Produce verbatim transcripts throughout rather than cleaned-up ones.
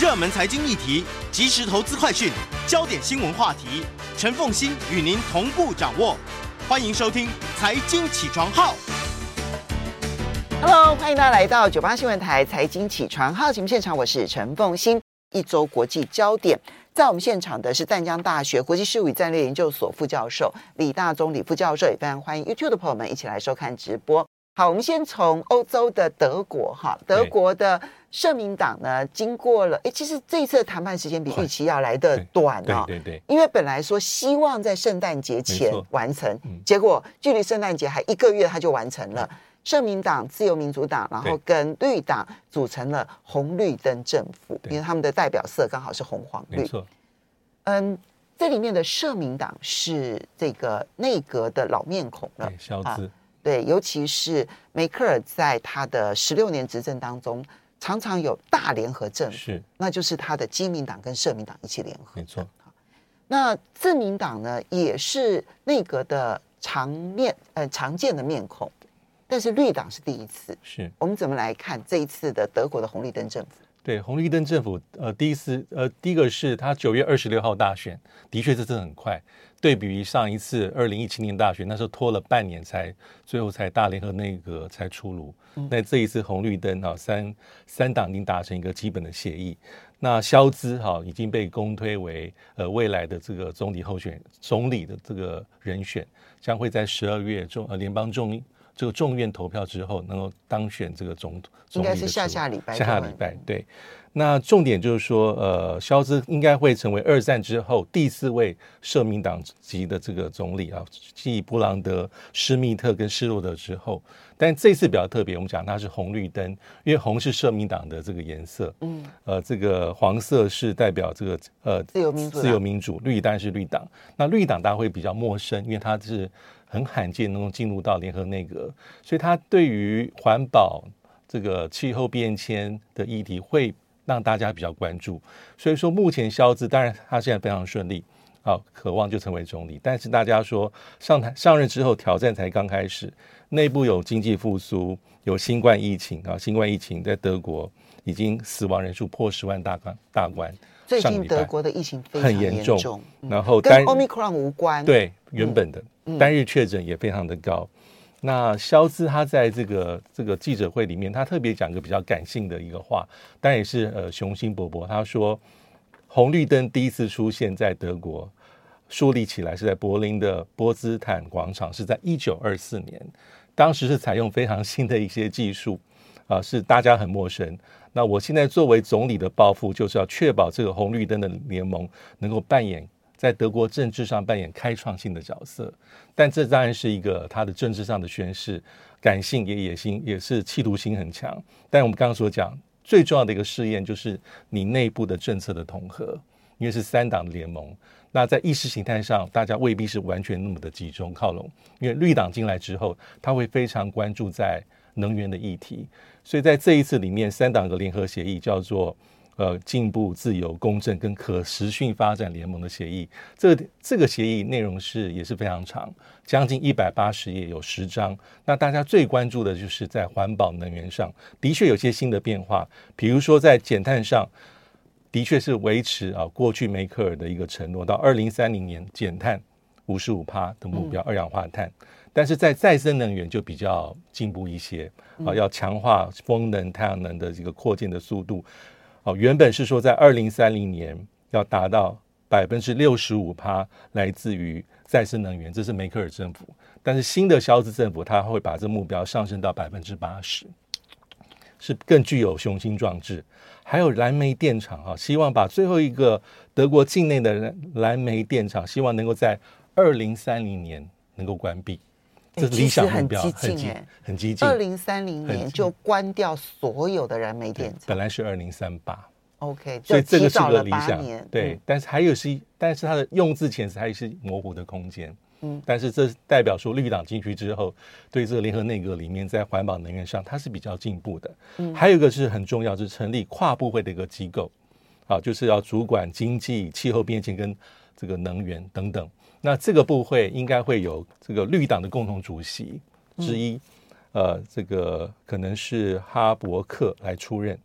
热门财经议题、即时投资快讯、焦点新闻话题，陈凤馨与您同步掌握。欢迎收听《财经起床号》。Hello， 欢迎大家来到九八新闻台《财经起床号》节目现场，我是陈凤馨。一周国际焦点，在我们现场的是淡江大学国际事务与战略研究所副教授李大宗李副教授，也非常欢迎 YouTube 的朋友们一起来收看直播。好，我们先从欧洲的德国哈，德国的社民党呢，经过了诶，其实这一次的谈判时间比预期要来的短啊、哦，对 对, 对, 对，因为本来说希望在圣诞节前完成，嗯、结果距离圣诞节还一个月，它就完成了。嗯、社民党、自由民主党，然后跟绿党组成了红绿灯政府，因为他们的代表色刚好是红黄绿。没错，嗯。这里面的社民党是这个内阁的老面孔了，肖兹。啊对，尤其是梅克尔在他的十六年执政当中，常常有大联合政府，是，那就是他的基民党跟社民党一起联合。没错。那自民党呢，也是内阁的常面呃常见的面孔，但是绿党是第一次。是。我们怎么来看这一次的德国的红绿灯政府？对，红绿灯政府，呃，第一次，呃，第一个是他九月二十六号大选，的确这真的很快。对比于上一次二零一七年大选，那时候拖了半年才，最后才大联合内阁才出炉。嗯、那这一次红绿灯啊，三三党已经达成一个基本的协议。那肖兹哈已经被公推为呃未来的这个总理候选总理的这个人选，将会在十二月中呃联邦众议。这个众院投票之后能够当选这个总统，应该是下下礼拜。下下礼拜，对。那重点就是说，呃，肖兹应该会成为二战之后第四位社民党籍的这个总理啊，继布朗德、施密特跟施洛德之后。但这次比较特别，我们讲它是红绿灯，因为红是社民党的这个颜色，嗯，呃，这个黄色是代表这个呃自由民主，自由民主，绿当然是绿党。那绿党大家会比较陌生，因为它是。很罕见能够进入到联合内阁，所以他对于环保这个气候变迁的议题会让大家比较关注。所以说目前肖兹当然他现在非常顺利，好、啊、渴望就成为总理，但是大家说上台上任之后挑战才刚开始，内部有经济复苏，有新冠疫情啊，新冠疫情在德国已经死亡人数破十万大关大关。最近德国的疫情非常严重，重嗯、然后跟 Omicron 无关，对原本的。嗯单日确诊也非常的高。那肖兹他在这个这个记者会里面，他特别讲个比较感性的一个话，当然也是呃雄心勃勃。他说，红绿灯第一次出现在德国，树立起来是在柏林的波茨坦广场，是在一九二四年，当时是采用非常新的一些技术，啊、呃，是大家很陌生。那我现在作为总理的抱负，就是要确保这个红绿灯的联盟能够扮演。在德国政治上扮演开创性的角色，但这当然是一个他的政治上的宣示，感性也野心也是企图心很强。但我们刚刚所讲最重要的一个试验就是你内部的政策的统合，因为是三党的联盟，那在意识形态上大家未必是完全那么的集中靠拢，因为绿党进来之后他会非常关注在能源的议题，所以在这一次里面三党的联合协议叫做呃，进步、自由、公正跟可持续发展联盟的协议，这个、这个协议内容是也是非常长，将近一百八十页，有十章。那大家最关注的就是在环保能源上，的确有些新的变化，比如说在减碳上，的确是维持啊过去梅克尔的一个承诺，到二零三零年减碳五十五%的目标，二氧化碳。嗯但是在再生能源就比较进步一些啊，要强化风能、太阳能的这个扩建的速度。哦、原本是说在二零三零年要达到百分之六十五趴来自于再生能源，这是梅克尔政府。但是新的肖兹政府，他会把这目标上升到百分之八十，是更具有雄心壮志。还有燃煤电厂啊，希望把最后一个德国境内的燃煤电厂，希望能够在二零三零年能够关闭。这是理想目标，欸、很激进，很激进。二零三零年就关掉所有的燃煤电厂，本来是二零三八。OK， 所以这个是个理想，对、嗯。但是还有是，但是它的用字遣词还是模糊的空间。嗯，但是这代表说绿党进去之后，对这个联合内阁里面在环保能源上，它是比较进步的。嗯，还有一个是很重要，就是成立跨部会的一个机构，啊，就是要主管经济、气候变迁跟这个能源等等。那这个部会应该会有这个绿党的共同主席之一，嗯、呃，这个可能是哈伯克来出任。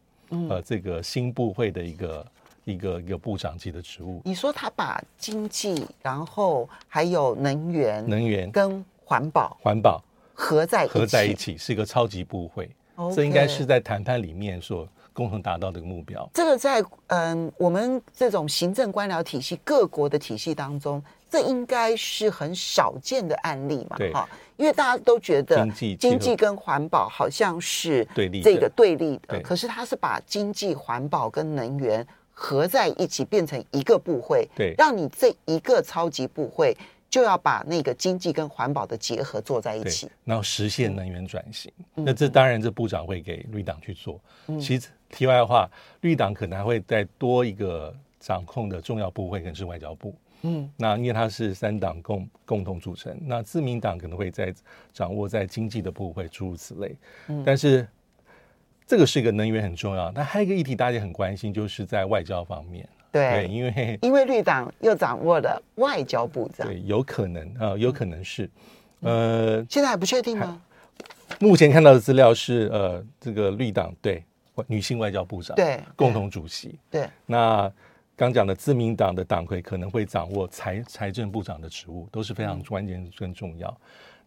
呃，这个新部会的一个一个一个部长级的职务。你说他把经济，然后还有能源、能源跟环保、环保合在一起合在一起，是一个超级部会。Okay. 这应该是在谈判里面所共同达到的目标。这个在嗯、呃，我们这种行政官僚体系、各国的体系当中，这应该是很少见的案例嘛？对，哈，因为大家都觉得经济跟环保好像是这个对立的，可是它是把经济、环保跟能源合在一起，变成一个部会，对，让你这一个超级部会就要把那个经济跟环保的结合做在一起，然后实现能源转型。嗯、那这当然，这部长会给绿党去做。嗯、其实题外话，绿党可能还会再多一个掌控的重要部会，可能是外交部。嗯，那因为它是三党共共同组成，那自民党可能会在掌握在经济的部分，诸如此类。嗯，但是这个是一个能源很重要，那还有一个议题大家很关心，就是在外交方面。对，对因为因为绿党又掌握了外交部长，对，有可能啊、呃，有可能是，嗯、呃，现在还不确定吗？目前看到的资料是，呃，这个绿党对女性外交部长，对，共同主席，对，对那。刚讲的自民党的党魁可能会掌握财财政部长的职务，都是非常关键跟重要。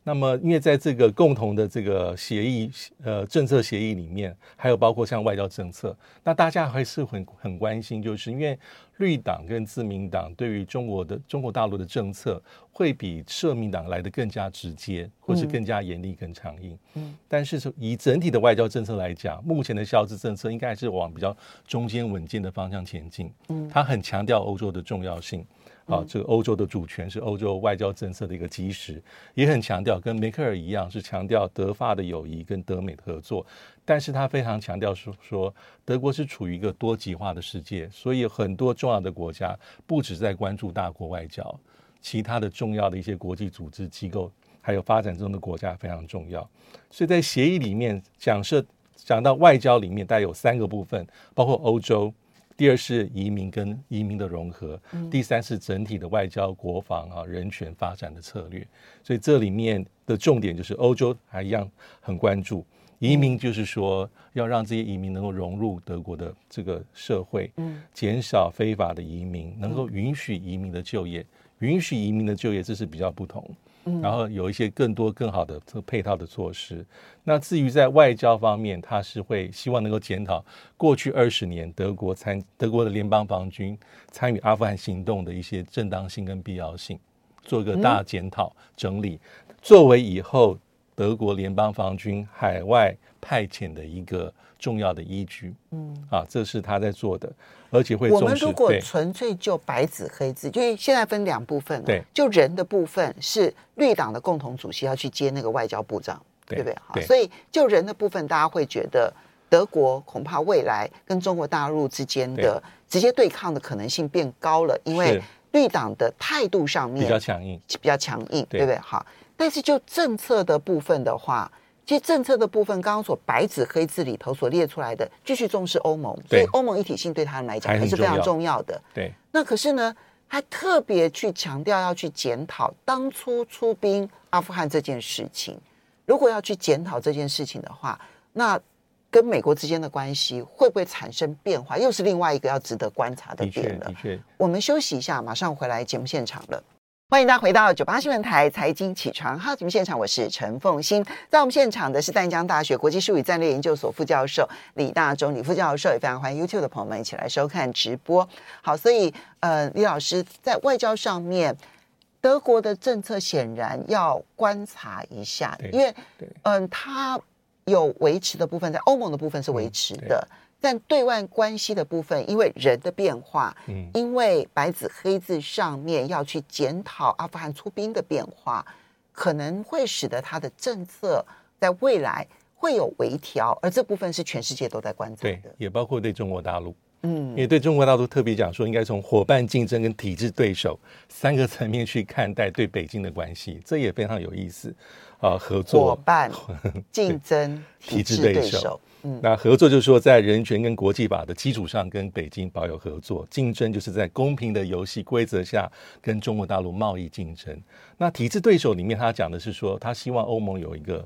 那么，因为在这个共同的这个协议，呃，政策协议里面，还有包括像外交政策，那大家还是很很关心，就是因为绿党跟自民党对于中国的中国大陆的政策，会比社民党来得更加直接，或是更加严厉、更强硬。嗯，但是以整体的外交政策来讲，目前的消资政策应该还是往比较中间稳健的方向前进。嗯，它很强调欧洲的重要性。啊，这个欧洲的主权是欧洲外交政策的一个基石，也很强调跟梅克尔一样，是强调德法的友谊跟德美的合作。但是他非常强调说，说德国是处于一个多极化的世界，所以很多重要的国家不只在关注大国外交，其他的重要的一些国际组织机构还有发展中的国家非常重要。所以在协议里面讲设讲到外交里面，大概有三个部分，包括欧洲。第二是移民跟移民的融合，第三是整体的外交、国防啊、人权发展的策略。所以这里面的重点就是欧洲还一样很关注移民，就是说要让这些移民能够融入德国的这个社会，减少非法的移民，能够允许移民的就业，允许移民的就业，这是比较不同。然后有一些更多更好的配套的措施。那至于在外交方面，他是会希望能够检讨过去二十年德国参德国的联邦防军参与阿富汗行动的一些正当性跟必要性，做个大检讨整理，作为以后德国联邦防军海外派遣的一个重要的依据。嗯，啊，这是他在做的，而且会重视。我们如果纯粹就白纸黑字，因为现在分两部分，对，就人的部分是绿党的共同主席要去接那个外交部长， 对, 对不对？好，对，所以就人的部分，大家会觉得德国恐怕未来跟中国大陆之间的直接对抗的可能性变高了，因为绿党的态度上面比较强硬，比较强硬，对不对？好。但是就政策的部分的话，其实政策的部分刚刚所白纸黑字里头所列出来的，继续重视欧盟，所以欧盟一体性对他们来讲还是非常重要的。对，那可是呢，还特别去强调要去检讨当初出兵阿富汗这件事情。如果要去检讨这件事情的话，那跟美国之间的关系会不会产生变化，又是另外一个要值得观察的点了。的确，的确。我们休息一下，马上回来节目现场了。欢迎大家回到九八新闻台财经起床号节目现场，我是陈凤馨。在我们现场的是淡江大学国际事务与战略研究所副教授李大中李副教授，也非常欢迎 YouTube 的朋友们一起来收看直播。好，所以呃，李老师，在外交上面，德国的政策显然要观察一下，因为嗯、呃，它有维持的部分，在欧盟的部分是维持的。嗯，但对外关系的部分，因为人的变化，嗯，因为白纸黑字上面要去检讨阿富汗出兵的变化，可能会使得它的政策在未来会有微调，而这部分是全世界都在观察的，对，也包括对中国大陆。嗯，因为对中国大陆特别讲说，应该从伙伴竞争跟体制对手三个层面去看待对北京的关系，这也非常有意思。啊，合作、伙伴、竞争、体制对手。嗯，那合作就是说在人权跟国际法的基础上跟北京保有合作，竞争就是在公平的游戏规则下跟中国大陆贸易竞争。那体制对手里面，他讲的是说，他希望欧盟有一个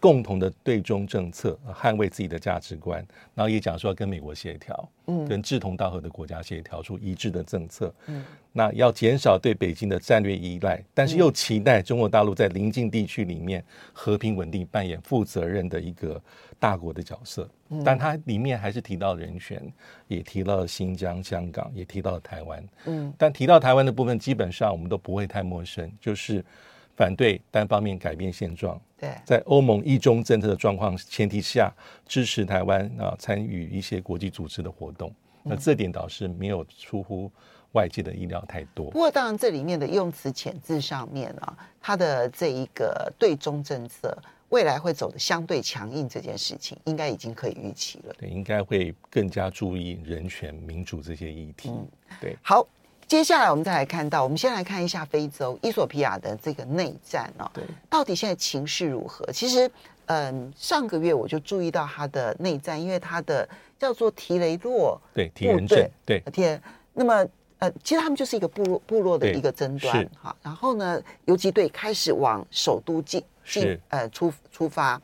共同的对中政策，捍卫自己的价值观，然后也讲说要跟美国协调，嗯，跟志同道合的国家协调出一致的政策，嗯，那要减少对北京的战略依赖，但是又期待中国大陆在邻近地区里面和平稳定扮演负责任的一个大国的角色。但它里面还是提到人权，也提到了新疆、香港，也提到了台湾，嗯，但提到台湾的部分基本上我们都不会太陌生，就是反对单方面改变现状，在欧盟一中政策的状况前提下，支持台湾啊参与一些国际组织的活动，那这点倒是没有出乎外界的意料太多。不过当然这里面的用词遣字上面啊，它的这一个对中政策未来会走的相对强硬这件事情，应该已经可以预期了。对，应该会更加注意人权、民主这些议题。嗯，对，好。接下来我们再来看到，我们先来看一下非洲伊索比亚的这个内战哦，到底现在情势如何？其实，嗯，上个月我就注意到它的内战，因为它的叫做提雷洛部队，对，提人镇，对，天，那么呃，其实他们就是一个部落部落的一个争端哈。然后呢，游击队开始往首都进进呃出出发，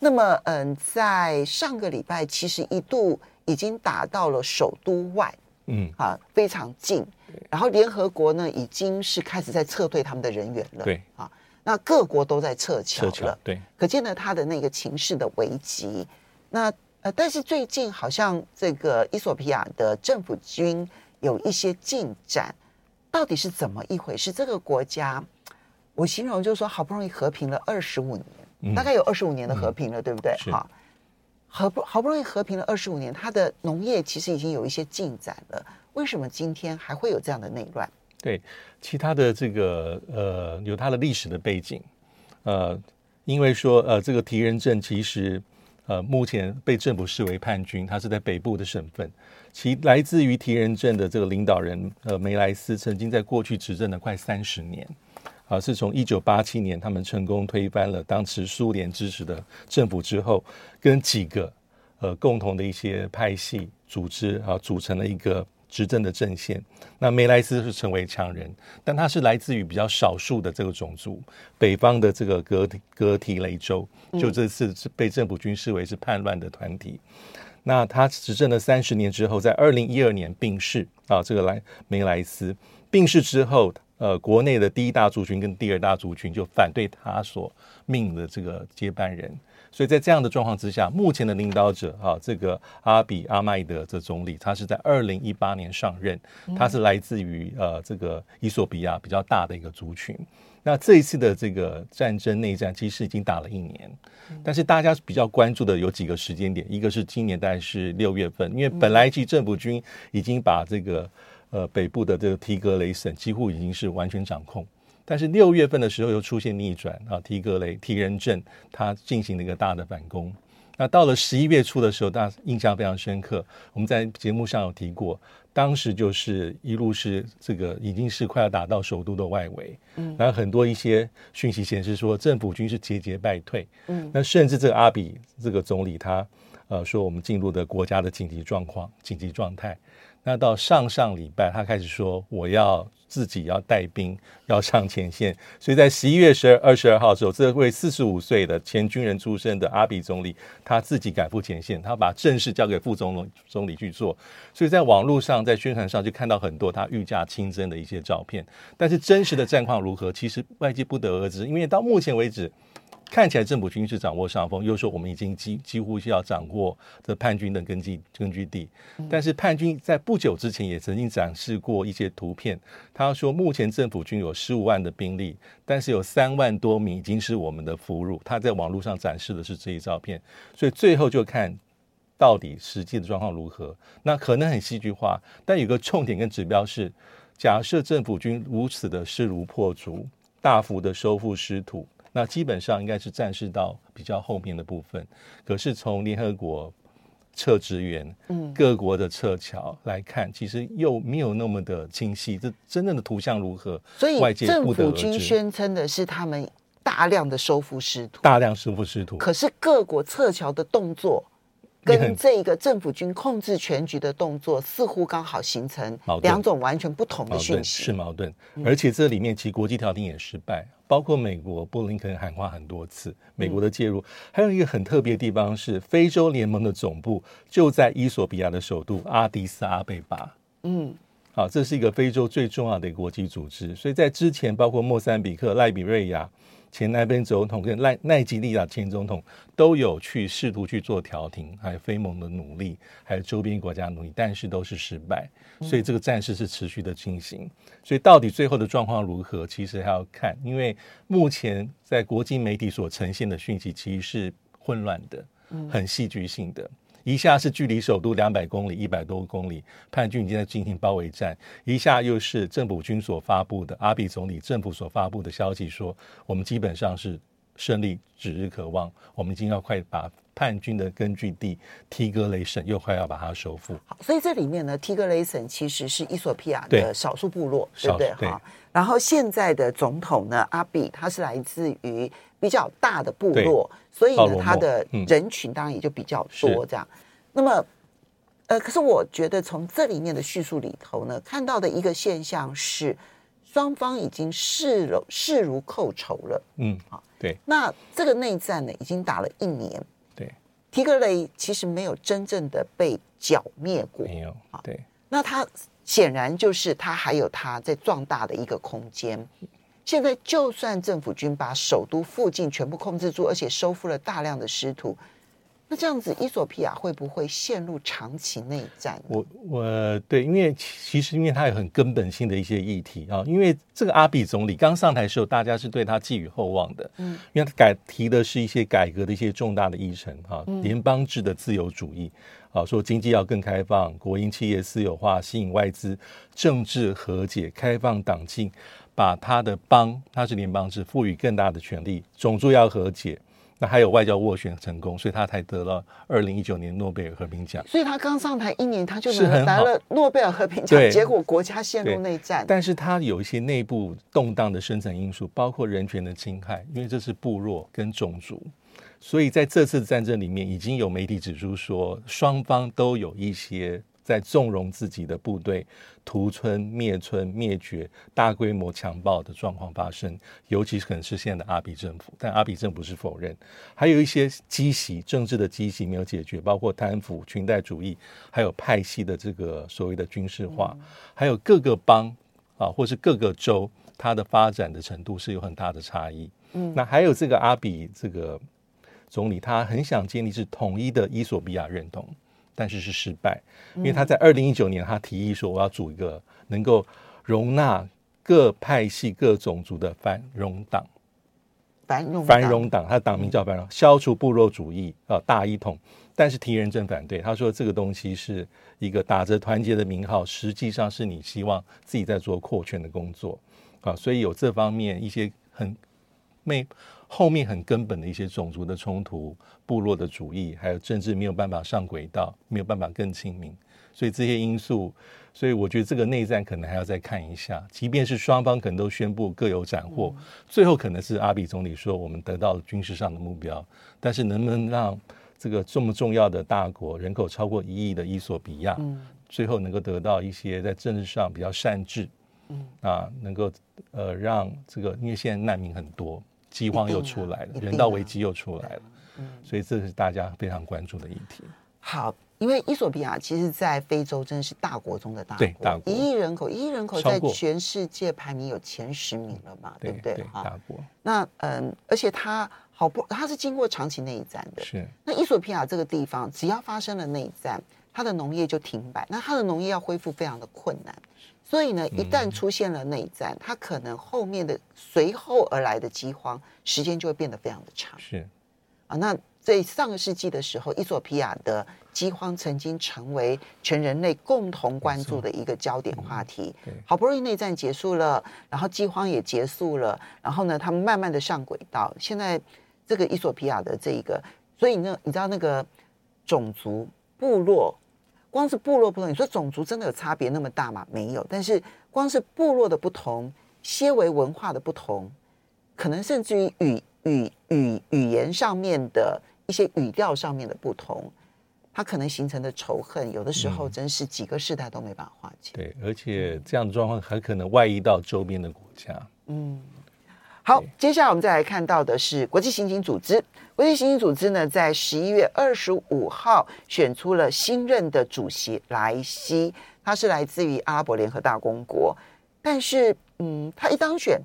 那么嗯、呃，在上个礼拜其实一度已经打到了首都外。嗯，啊，非常近。然后联合国呢，已经是开始在撤退他们的人员了。对啊，那各国都在撤侨了。对，可见呢，他的那个情势的危急。那呃，但是最近好像这个伊索比亚的政府军有一些进展，到底是怎么一回事？这个国家，我形容就是说，好不容易和平了二十五年，嗯，大概有二十五年的和平了，嗯，对不对？哈。啊，好不好不容易和平了二十五年，它的农业其实已经有一些进展了，为什么今天还会有这样的内乱？对，其他的这个呃有它的历史的背景，呃，因为说呃这个提人镇其实呃目前被政府视为叛军，它是在北部的省份，其来自于提人镇的这个领导人呃梅莱斯曾经在过去执政了快三十年。啊，是从一九八七年他们成功推翻了当时苏联支持的政府之后，跟几个呃共同的一些派系组织啊，组成了一个执政的阵线。那梅莱斯是成为强人，但他是来自于比较少数的这个种族，北方的这个格格提雷州，就这次被政府军视为是叛乱的团体。嗯，那他执政了三十年之后，在二零一二年病逝啊，这个来梅莱斯病逝之后。呃，国内的第一大族群跟第二大族群就反对他所命的这个接班人，所以在这样的状况之下，目前的领导者啊，这个阿比阿麦德这总理，他是在二零一八年上任，他是来自于呃这个伊索比亚比较大的一个族群。那这一次的这个战争内战其实已经打了一年，但是大家比较关注的有几个时间点，一个是今年大概是六月份，因为本来其政府军已经把这个。呃，北部的这个提格雷省几乎已经是完全掌控，但是六月份的时候又出现逆转啊，提格雷提人镇它进行了一个大的反攻。那到了十一月初的时候，大家印象非常深刻，我们在节目上有提过，当时就是一路是这个已经是快要打到首都的外围，嗯，然后很多一些讯息显示说政府军是节节败退，嗯，那甚至这个阿比这个总理他呃说我们进入的国家的紧急状况、紧急状态。那到上上礼拜他开始说我要自己要带兵要上前线，所以在十一月二十二号之后，这位四十五岁的前军人出身的阿比总理他自己赶赴前线，他把正事交给副总总理去做，所以在网络上在宣传上就看到很多他御驾亲征的一些照片，但是真实的战况如何其实外界不得而知，因为到目前为止看起来政府军是掌握上风，又说我们已经 几, 几乎是要掌握这叛军的根据根据地，但是叛军在不久之前也曾经展示过一些图片，他说目前政府军有十五万的兵力，但是有三万多名已经是我们的俘虏，他在网络上展示的是这一照片，所以最后就看到底实际的状况如何。那可能很戏剧化，但有个重点跟指标是，假设政府军如此的势如破竹，大幅的收复失土，那基本上应该是战事到比较后面的部分。可是从联合国撤职员、嗯、各国的撤侨来看，其实又没有那么的清晰，这真正的图像如何，所以外界不得而知。政府军宣称的是他们大量的收复失土，大量收复失土，可是各国撤侨的动作跟这个政府军控制全局的动作似乎刚好形成两种完全不同的讯息，是矛盾。而且这里面其实国际条定也失败，包括美国布林肯喊话很多次美国的介入、嗯、还有一个很特别的地方是非洲联盟的总部就在伊索比亚的首都阿迪斯阿贝巴，嗯，好，这是一个非洲最重要的国际组织，所以在之前包括莫桑比克、赖比瑞亚前南非总统跟奈及利亚前总统都有去试图去做调停，还有非盟的努力，还有周边国家努力，但是都是失败，所以这个战事是持续的进行。所以到底最后的状况如何，其实还要看，因为目前在国际媒体所呈现的讯息其实是混乱的，很戏剧性的。一下是距离首都两百公里、一百多公里，叛军已经在进行包围战；一下又是政府军所发布的阿比总理政府所发布的消息说，说我们基本上是胜利指日可望，我们已经要快把叛军的根据地提格雷省又快要把它收复。所以这里面呢，提格雷省其实是伊索比亚的少数部落， 对, 对不对？哈。然后现在的总统呢，阿比他是来自于比较大的部落，所以呢他的人群当然也就比较多这样、嗯、那么呃，可是我觉得从这里面的叙述里头呢，看到的一个现象是双方已经势如势如寇仇了，嗯，对，那这个内战呢已经打了一年，对，提格雷其实没有真正的被剿灭过，没有，对，那他显然就是他还有他在壮大的一个空间。现在就算政府军把首都附近全部控制住，而且收复了大量的失土，那这样子伊索比亚会不会陷入长期内战？我我对，因为其实因为它有很根本性的一些议题啊，因为这个阿比总理刚上台的时候，大家是对他寄予厚望的，嗯，因为他改提的是一些改革的一些重大的议程啊，联邦制的自由主义。嗯啊，说经济要更开放，国营企业私有化，吸引外资，政治和解，开放党禁，把他的邦，他是联邦制，赋予更大的权力，种族要和解，那还有外交斡旋成功，所以他才得了二零一九年诺贝尔和平奖。所以他刚上台一年，他就拿了诺贝尔和平奖，结果国家陷入内战。但是他有一些内部动荡的深层因素，包括人权的侵害，因为这是部落跟种族。所以在这次战争里面，已经有媒体指出说，双方都有一些在纵容自己的部队屠村、灭村、灭绝、大规模强暴的状况发生，尤其可能是现在的阿比政府，但阿比政府是否认，还有一些积习，政治的积习没有解决，包括贪腐、裙带主义，还有派系的这个所谓的军事化，还有各个邦啊，或是各个州，它的发展的程度是有很大的差异。嗯，那还有这个阿比这个总理他很想建立是统一的伊索比亚认同，但是是失败，因为他在二零一九年他提议说，我要组一个能够容纳各派系各种族的繁荣党，繁荣繁荣党，他的党名叫繁荣，消除部落主义啊、呃、大一统，但是提人正反对，他说这个东西是一个打着团结的名号，实际上是你希望自己在做扩权的工作啊、呃，所以有这方面一些很没。后面很根本的一些种族的冲突、部落的主义，还有政治没有办法上轨道，没有办法更亲民，所以这些因素，所以我觉得这个内战可能还要再看一下。即便是双方可能都宣布各有斩获，嗯、最后可能是阿比总理说我们得到了军事上的目标，但是能不能让这个这么重要的大国、人口超过一亿的伊索比亚，嗯、最后能够得到一些在政治上比较善治，嗯、啊，能够呃让这个，因为现在难民很多。饥荒又出来了，人道危机又出来了、嗯、所以这是大家非常关注的议题。好，因为伊索比亚其实在非洲真的是大国中的大国，一亿人口，一亿人口在全世界排名有前十名了嘛， 对, 对不 对, 对, 对大国。那嗯，而且它好不它是经过长期内战的，是那伊索比亚这个地方只要发生了内战，它的农业就停摆，那它的农业要恢复非常的困难，所以呢，一旦出现了内战，它、嗯、可能后面的随后而来的饥荒时间就会变得非常的长。是啊，那在上个世纪的时候，伊索比亚的饥荒曾经成为全人类共同关注的一个焦点话题。好不容易内战结束了，然后饥荒也结束了，然后呢他们慢慢的上轨道。现在这个伊索比亚的这一个，所以呢你知道那个种族部落，光是部落不同，你说种族真的有差别那么大吗？没有。但是光是部落的不同，些微文化的不同，可能甚至于语语语语言上面的一些语调上面的不同，它可能形成的仇恨，有的时候真是几个世代都没办法化解。嗯、对，而且这样的状况还可能外溢到周边的国家。嗯，好，接下来我们再来看到的是国际刑警组织。国际刑警组织呢，在十一月二十五号选出了新任的主席莱西，他是来自于阿拉伯联合大公国，但是，嗯，他一当选，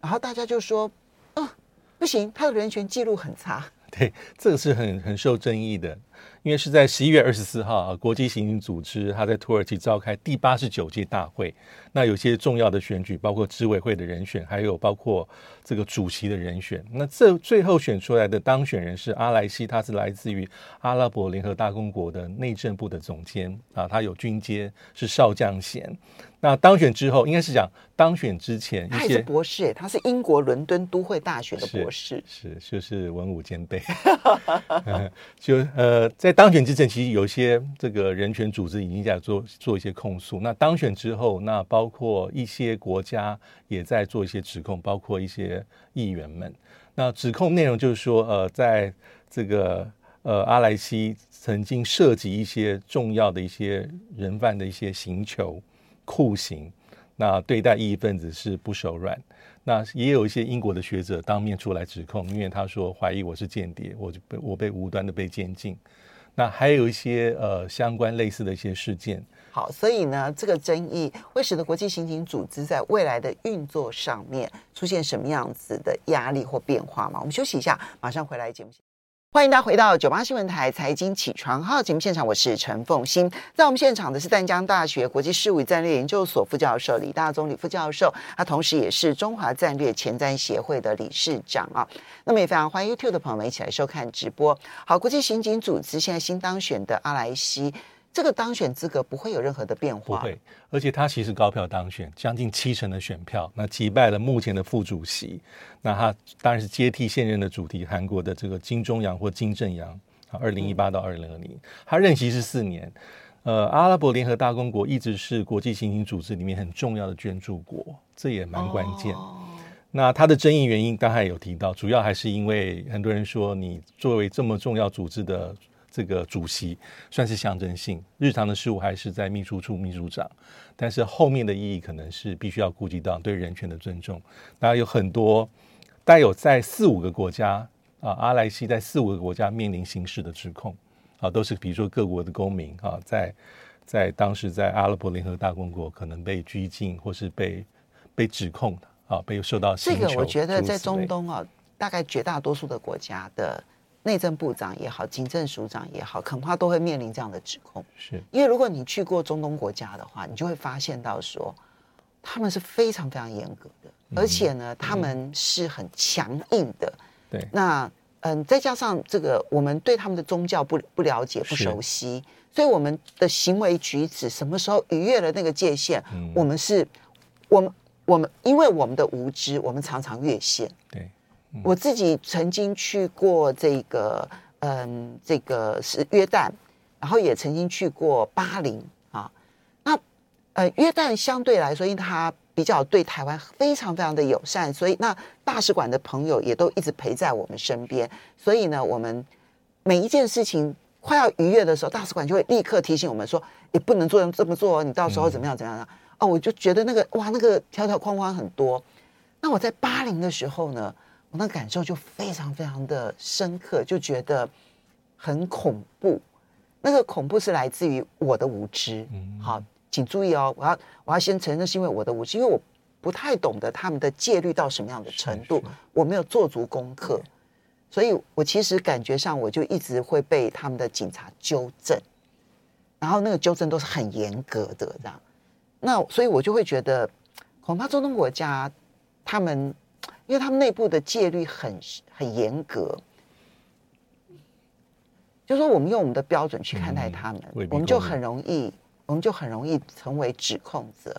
然后大家就说，嗯、哦，不行，他的人权记录很差。对，这个是很很受争议的，因为是在十一月二十四号、啊，国际刑警组织它在土耳其召开第八十九届大会，那有些重要的选举，包括执委会的人选，还有包括这个主席的人选。那这最后选出来的当选人是阿莱西，他是来自于阿拉伯联合大公国的内政部的总监啊，他有军阶，是少将衔。那当选之后，应该是讲当选之前，他也是博士、欸，他是英国伦敦都会大学的博士，是是就是文武兼备。呃就呃，在当选之前，其实有些这个人权组织已经在做做一些控诉。那当选之后，那包括一些国家也在做一些指控，包括一些议员们。那指控内容就是说，呃，在这个呃阿莱西曾经涉及一些重要的一些人犯的一些刑求酷刑，那对待异议分子是不手软。那也有一些英国的学者当面出来指控，因为他说怀疑我是间谍，我就被我被无端的被监禁。那还有一些呃相关类似的一些事件。好，所以呢，这个争议会使得国际刑警组织在未来的运作上面出现什么样子的压力或变化吗？我们休息一下，马上回来节目。欢迎大家回到九八新闻台财经起床号节目现场，我是陈凤馨。在我们现场的是淡江大学国际事务与战略研究所副教授李大宗李副教授，他同时也是中华战略前瞻协会的理事长啊。那么也非常欢迎 YouTube 的朋友们一起来收看直播。好，国际刑警组织现在新当选的阿莱西，这个当选资格不会有任何的变化，不会。而且他其实高票当选，将近七成的选票，那击败了目前的副主席。那他当然是接替现任的主席韩国的这个金钟阳或金正阳，二零一八到二零二零，他任期是四年。呃，阿拉伯联合大公国一直是国际刑警组织里面很重要的捐助国，这也蛮关键。哦，那他的争议原因刚才有提到，主要还是因为很多人说，你作为这么重要组织的这个主席算是象征性，日常的事务还是在秘书处秘书长，但是后面的意义可能是必须要顾及到对人权的尊重。那有很多，大概有在四五个国家啊，阿莱西在四五个国家面临刑事的指控啊，都是比如说各国的公民啊，在在当时在阿拉伯联合大公国可能被拘禁或是被被指控啊，被受到刑求。这个我觉得在中东啊，大概绝大多数的国家的内政部长也好，警政署长也好，恐怕都会面临这样的指控。是，因为如果你去过中东国家的话，你就会发现到说，他们是非常非常严格的，嗯、而且呢，他们是很强硬的。对、嗯，那嗯，再加上这个，我们对他们的宗教不不了解、不熟悉，所以我们的行为举止什么时候逾越了那个界限，嗯、我们是，我们我们因为我们的无知，我们常常越线。对。我自己曾经去过这个，嗯，这个是约旦，然后也曾经去过巴林啊。那呃，约旦相对来说，因为它比较对台湾非常非常的友善，所以那大使馆的朋友也都一直陪在我们身边。所以呢，我们每一件事情快要逾越的时候，大使馆就会立刻提醒我们说：“你不能做这么做，你到时候怎么样怎么样。”哦，我就觉得那个哇，那个条条框框很多。那我在巴林的时候呢，我那感受就非常非常的深刻，就觉得很恐怖。那个恐怖是来自于我的无知。嗯、好，请注意哦，我要我要先承认是因为我的无知，因为我不太懂得他们的戒律到什么样的程度，我没有做足功课，所以我其实感觉上我就一直会被他们的警察纠正，然后那个纠正都是很严格的这样。那所以我就会觉得，恐怕中东国家他们。因为他们内部的戒律很很严格，就是说我们用我们的标准去看待他们，嗯、我们就很容易，我们就很容易成为指控者。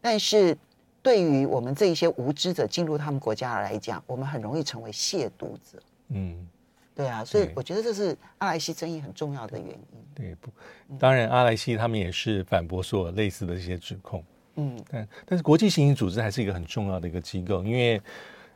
但是对于我们这一些无知者进入他们国家来讲，我们很容易成为亵渎者。嗯，对啊，所以我觉得这是阿莱西争议很重要的原因。对，不，当然阿莱西他们也是反驳所有类似的一些指控。嗯，但但是国际刑警组织还是一个很重要的一个机构，因为。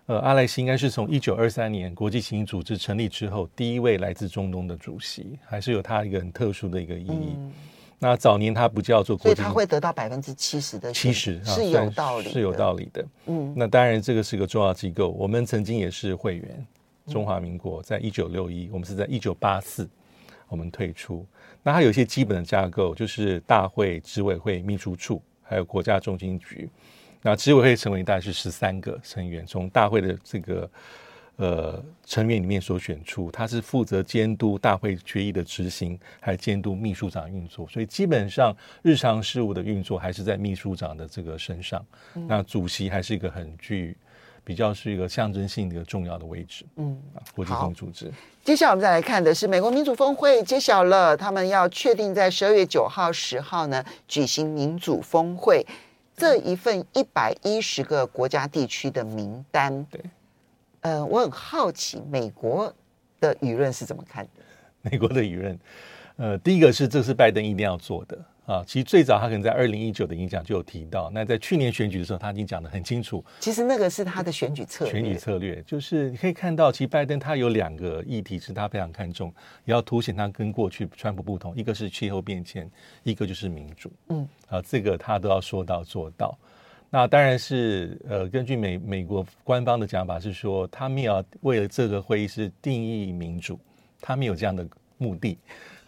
呃，阿莱西应该是从一九二三年国际刑警组织成立之后第一位来自中东的主席，还是有他一个很特殊的一个意义。嗯、那早年他不叫做国际，所以他会得到百分之七十的七十、啊、是有道理的，是有道理的。嗯，那当然这个是个重要机构，我们曾经也是会员，中华民国在一九六一，我们是在一九八四我们退出。那它有一些基本的架构，就是大会、执委会、秘书处，还有国家中情局。那执委会成员大概是十三个成员，从大会的这个呃成员里面所选出，他是负责监督大会决议的执行，还有监督秘书长运作，所以基本上日常事务的运作还是在秘书长的这个身上。嗯、那主席还是一个很具比较是一个象征性的一个重要的位置。嗯，国际性组织。接下来我们再来看的是美国民主峰会揭晓了，他们要确定在十二月九号、十号呢举行民主峰会。这一份一百一十个国家地区的名单，对，呃，我很好奇美国的舆论是怎么看的？美国的舆论，呃，第一个是这是拜登一定要做的啊。其实最早他可能在二零一九的演讲就有提到，那在去年选举的时候他已经讲得很清楚。其实那个是他的选举策略，选举策略就是你可以看到，其实拜登他有两个议题是他非常看重，也要凸显他跟过去川普不同，一个是气候变迁，一个就是民主。嗯。啊，这个他都要说到做到。那当然是呃，根据美美国官方的讲法是说，他们也要为了这个会议是定义民主，他们有这样的目的，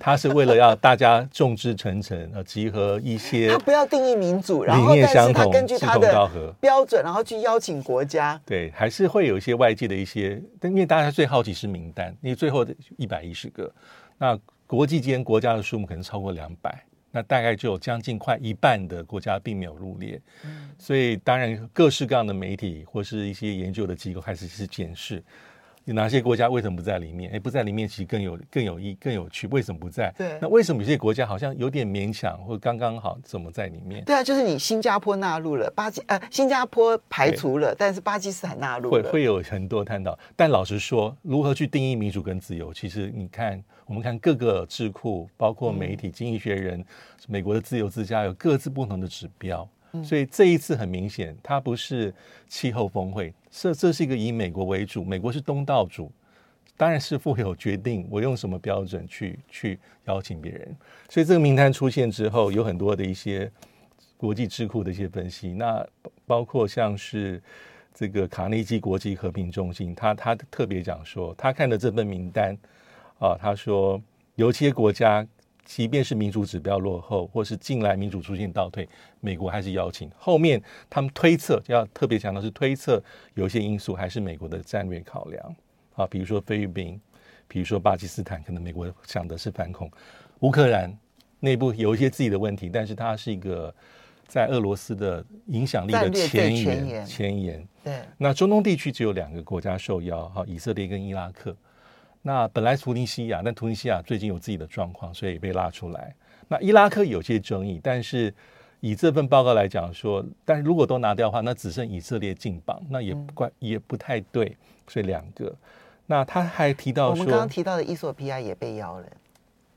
他是为了要大家众志成城，呃，集合一些他不要定义民主，然后但是他根据他的标准，然后去邀请国家。对，还是会有一些外界的一些，但因为大家最好奇是名单，因为最后的一百一十个，那国际间国家的数目可能超过两百。那大概就有将近快一半的国家并没有入列，嗯、所以当然各式各样的媒体或是一些研究的机构开始是检视哪些国家为什么不在里面。哎，不在里面其实更有更有意更有趣，为什么不在？对，那为什么有些国家好像有点勉强或刚刚好怎么在里面？对啊，就是你新加坡纳入了，巴基呃新加坡排除了，但是巴基斯坦纳入了，会会有很多探讨。但老实说，如何去定义民主跟自由，其实你看。我们看各个智库，包括媒体、经济学人、美国的自由之家，有各自不同的指标。所以这一次很明显，它不是气候峰会，这这是一个以美国为主，美国是东道主，当然是负有决定我用什么标准去去邀请别人。所以这个名单出现之后，有很多的一些国际智库的一些分析，那包括像是这个卡内基国际和平中心，他他特别讲说，他看的这份名单。啊，他说有些国家即便是民主指标落后或是近来民主出现倒退，美国还是邀请。后面他们推测要特别强调是推测有些因素还是美国的战略考量啊，比如说菲律宾，比如说巴基斯坦，可能美国想的是反恐。乌克兰内部有一些自己的问题，但是它是一个在俄罗斯的影响力的前沿前沿。对，那中东地区只有两个国家受邀啊，以色列跟伊拉克。那本来突尼西亚，但突尼西亚最近有自己的状况，所以也被拉出来。那伊拉克有些争议，但是以这份报告来讲说，但是如果都拿掉的话，那只剩以色列进榜，那也不怪、嗯、也不太对，所以两个。那他还提到说，我们刚刚提到的伊索比亚也被邀了，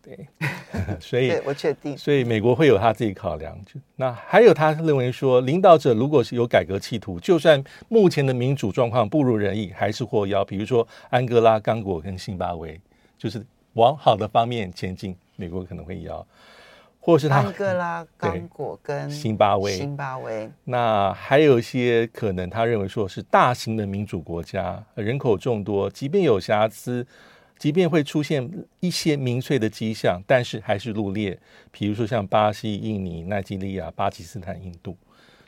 对，所以对我确定，所以美国会有他自己考量。那还有他认为说，领导者如果是有改革企图，就算目前的民主状况不如人意，还是获邀。比如说安哥拉、刚果跟津巴威，就是往好的方面前进，美国可能会邀，或是他安哥拉、刚果跟津巴威。津巴威。那还有一些可能，他认为说是大型的民主国家，人口众多，即便有瑕疵。即便会出现一些明确的迹象，但是还是入列，比如说像巴西、印尼、奈及利亚、巴基斯坦、印度，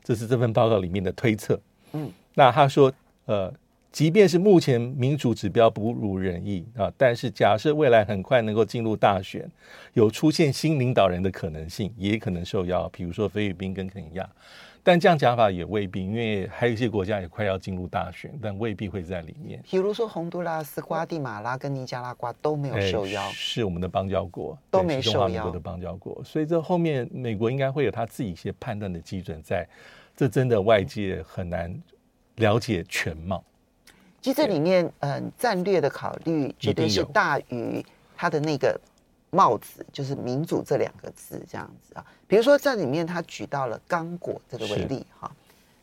这是这份报告里面的推测。嗯，那他说，呃，即便是目前民主指标不如人意啊，但是假设未来很快能够进入大选，有出现新领导人的可能性，也可能受邀，比如说菲律宾跟肯亚。但这样讲法也未必，因为还有一些国家也快要进入大选，但未必会在里面。比如说洪都拉斯、瓜地马拉跟尼加拉瓜都没有受邀，哎、是我们的邦交国，都没受邀。中华民国的邦交国，所以这后面美国应该会有他自己一些判断的基准在，这真的外界很难了解全貌。其实这里面，嗯，战略的考虑绝对是大于他的那个帽子，就是民主这两个字这样子啊。比如说在里面他举到了刚果这个为例哈、啊，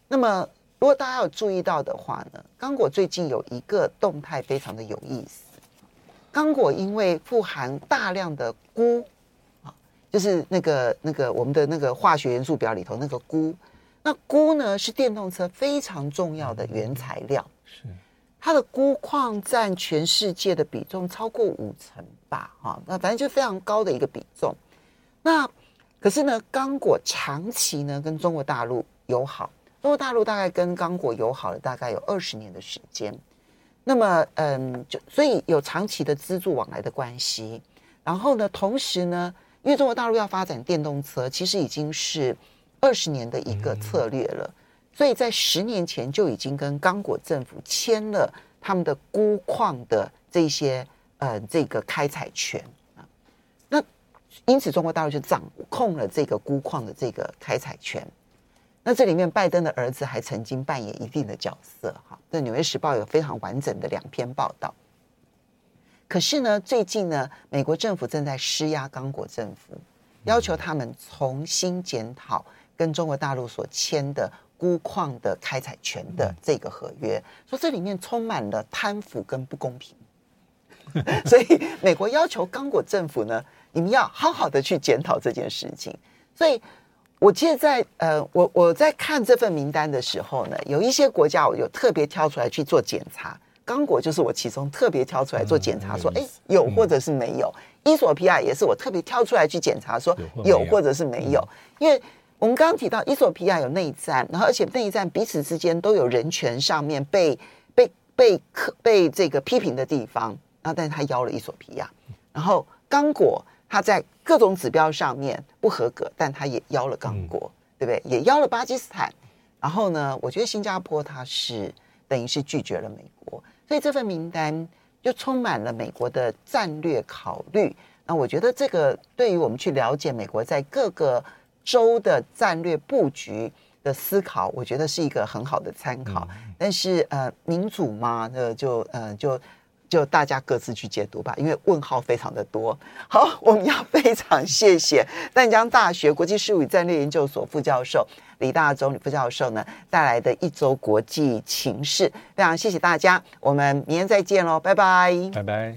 那么如果大家有注意到的话呢，刚果最近有一个动态非常的有意思。刚果因为富含大量的钴啊，就是那个那个我们的那个化学元素表里头那个钴，那钴呢是电动车非常重要的原材料，是。它的钴矿占全世界的比重超过五成吧，哈，那反正就非常高的一个比重。那可是呢，刚果长期呢跟中国大陆友好，中国大陆大概跟刚果友好了大概有二十年的时间。那么，嗯，就所以有长期的资助往来的关系。然后呢，同时呢，因为中国大陆要发展电动车，其实已经是二十年的一个策略了。嗯，所以在十年前就已经跟刚果政府签了他们的钴矿的这些呃这个开采权啊，那因此中国大陆就掌控了这个钴矿的这个开采权。那这里面拜登的儿子还曾经扮演一定的角色哈，这《纽约时报》有非常完整的两篇报道。可是呢，最近呢，美国政府正在施压刚果政府，要求他们重新检讨跟中国大陆所签的钴矿的开采权的这个合约，说这里面充满了贪腐跟不公平所以美国要求刚果政府呢，你们要好好的去检讨这件事情。所以我记得在呃我我在看这份名单的时候呢，有一些国家我有特别挑出来去做检查，刚果就是我其中特别挑出来做检查，说哎、嗯、有或者是没有、嗯、伊索比亚也是我特别挑出来去检查说有或者是没有、嗯、因为我们刚刚提到伊索比亚有内战，然后而且内战彼此之间都有人权上面被被被被这个批评的地方，然后但是他邀了伊索比亚，然后刚果他在各种指标上面不合格，但他也邀了刚果、嗯、对不对？也邀了巴基斯坦，然后呢，我觉得新加坡他是等于是拒绝了美国，所以这份名单就充满了美国的战略考虑。那我觉得这个对于我们去了解美国在各个州的战略布局的思考，我觉得是一个很好的参考。嗯、但是呃，民主嘛，呃、就呃就就大家各自去解读吧，因为问号非常的多。好，我们要非常谢谢淡江大学国际事务与战略研究所副教授李大中李副教授呢带来的一周国际情势，非常谢谢大家，我们明天再见喽，拜拜，拜拜。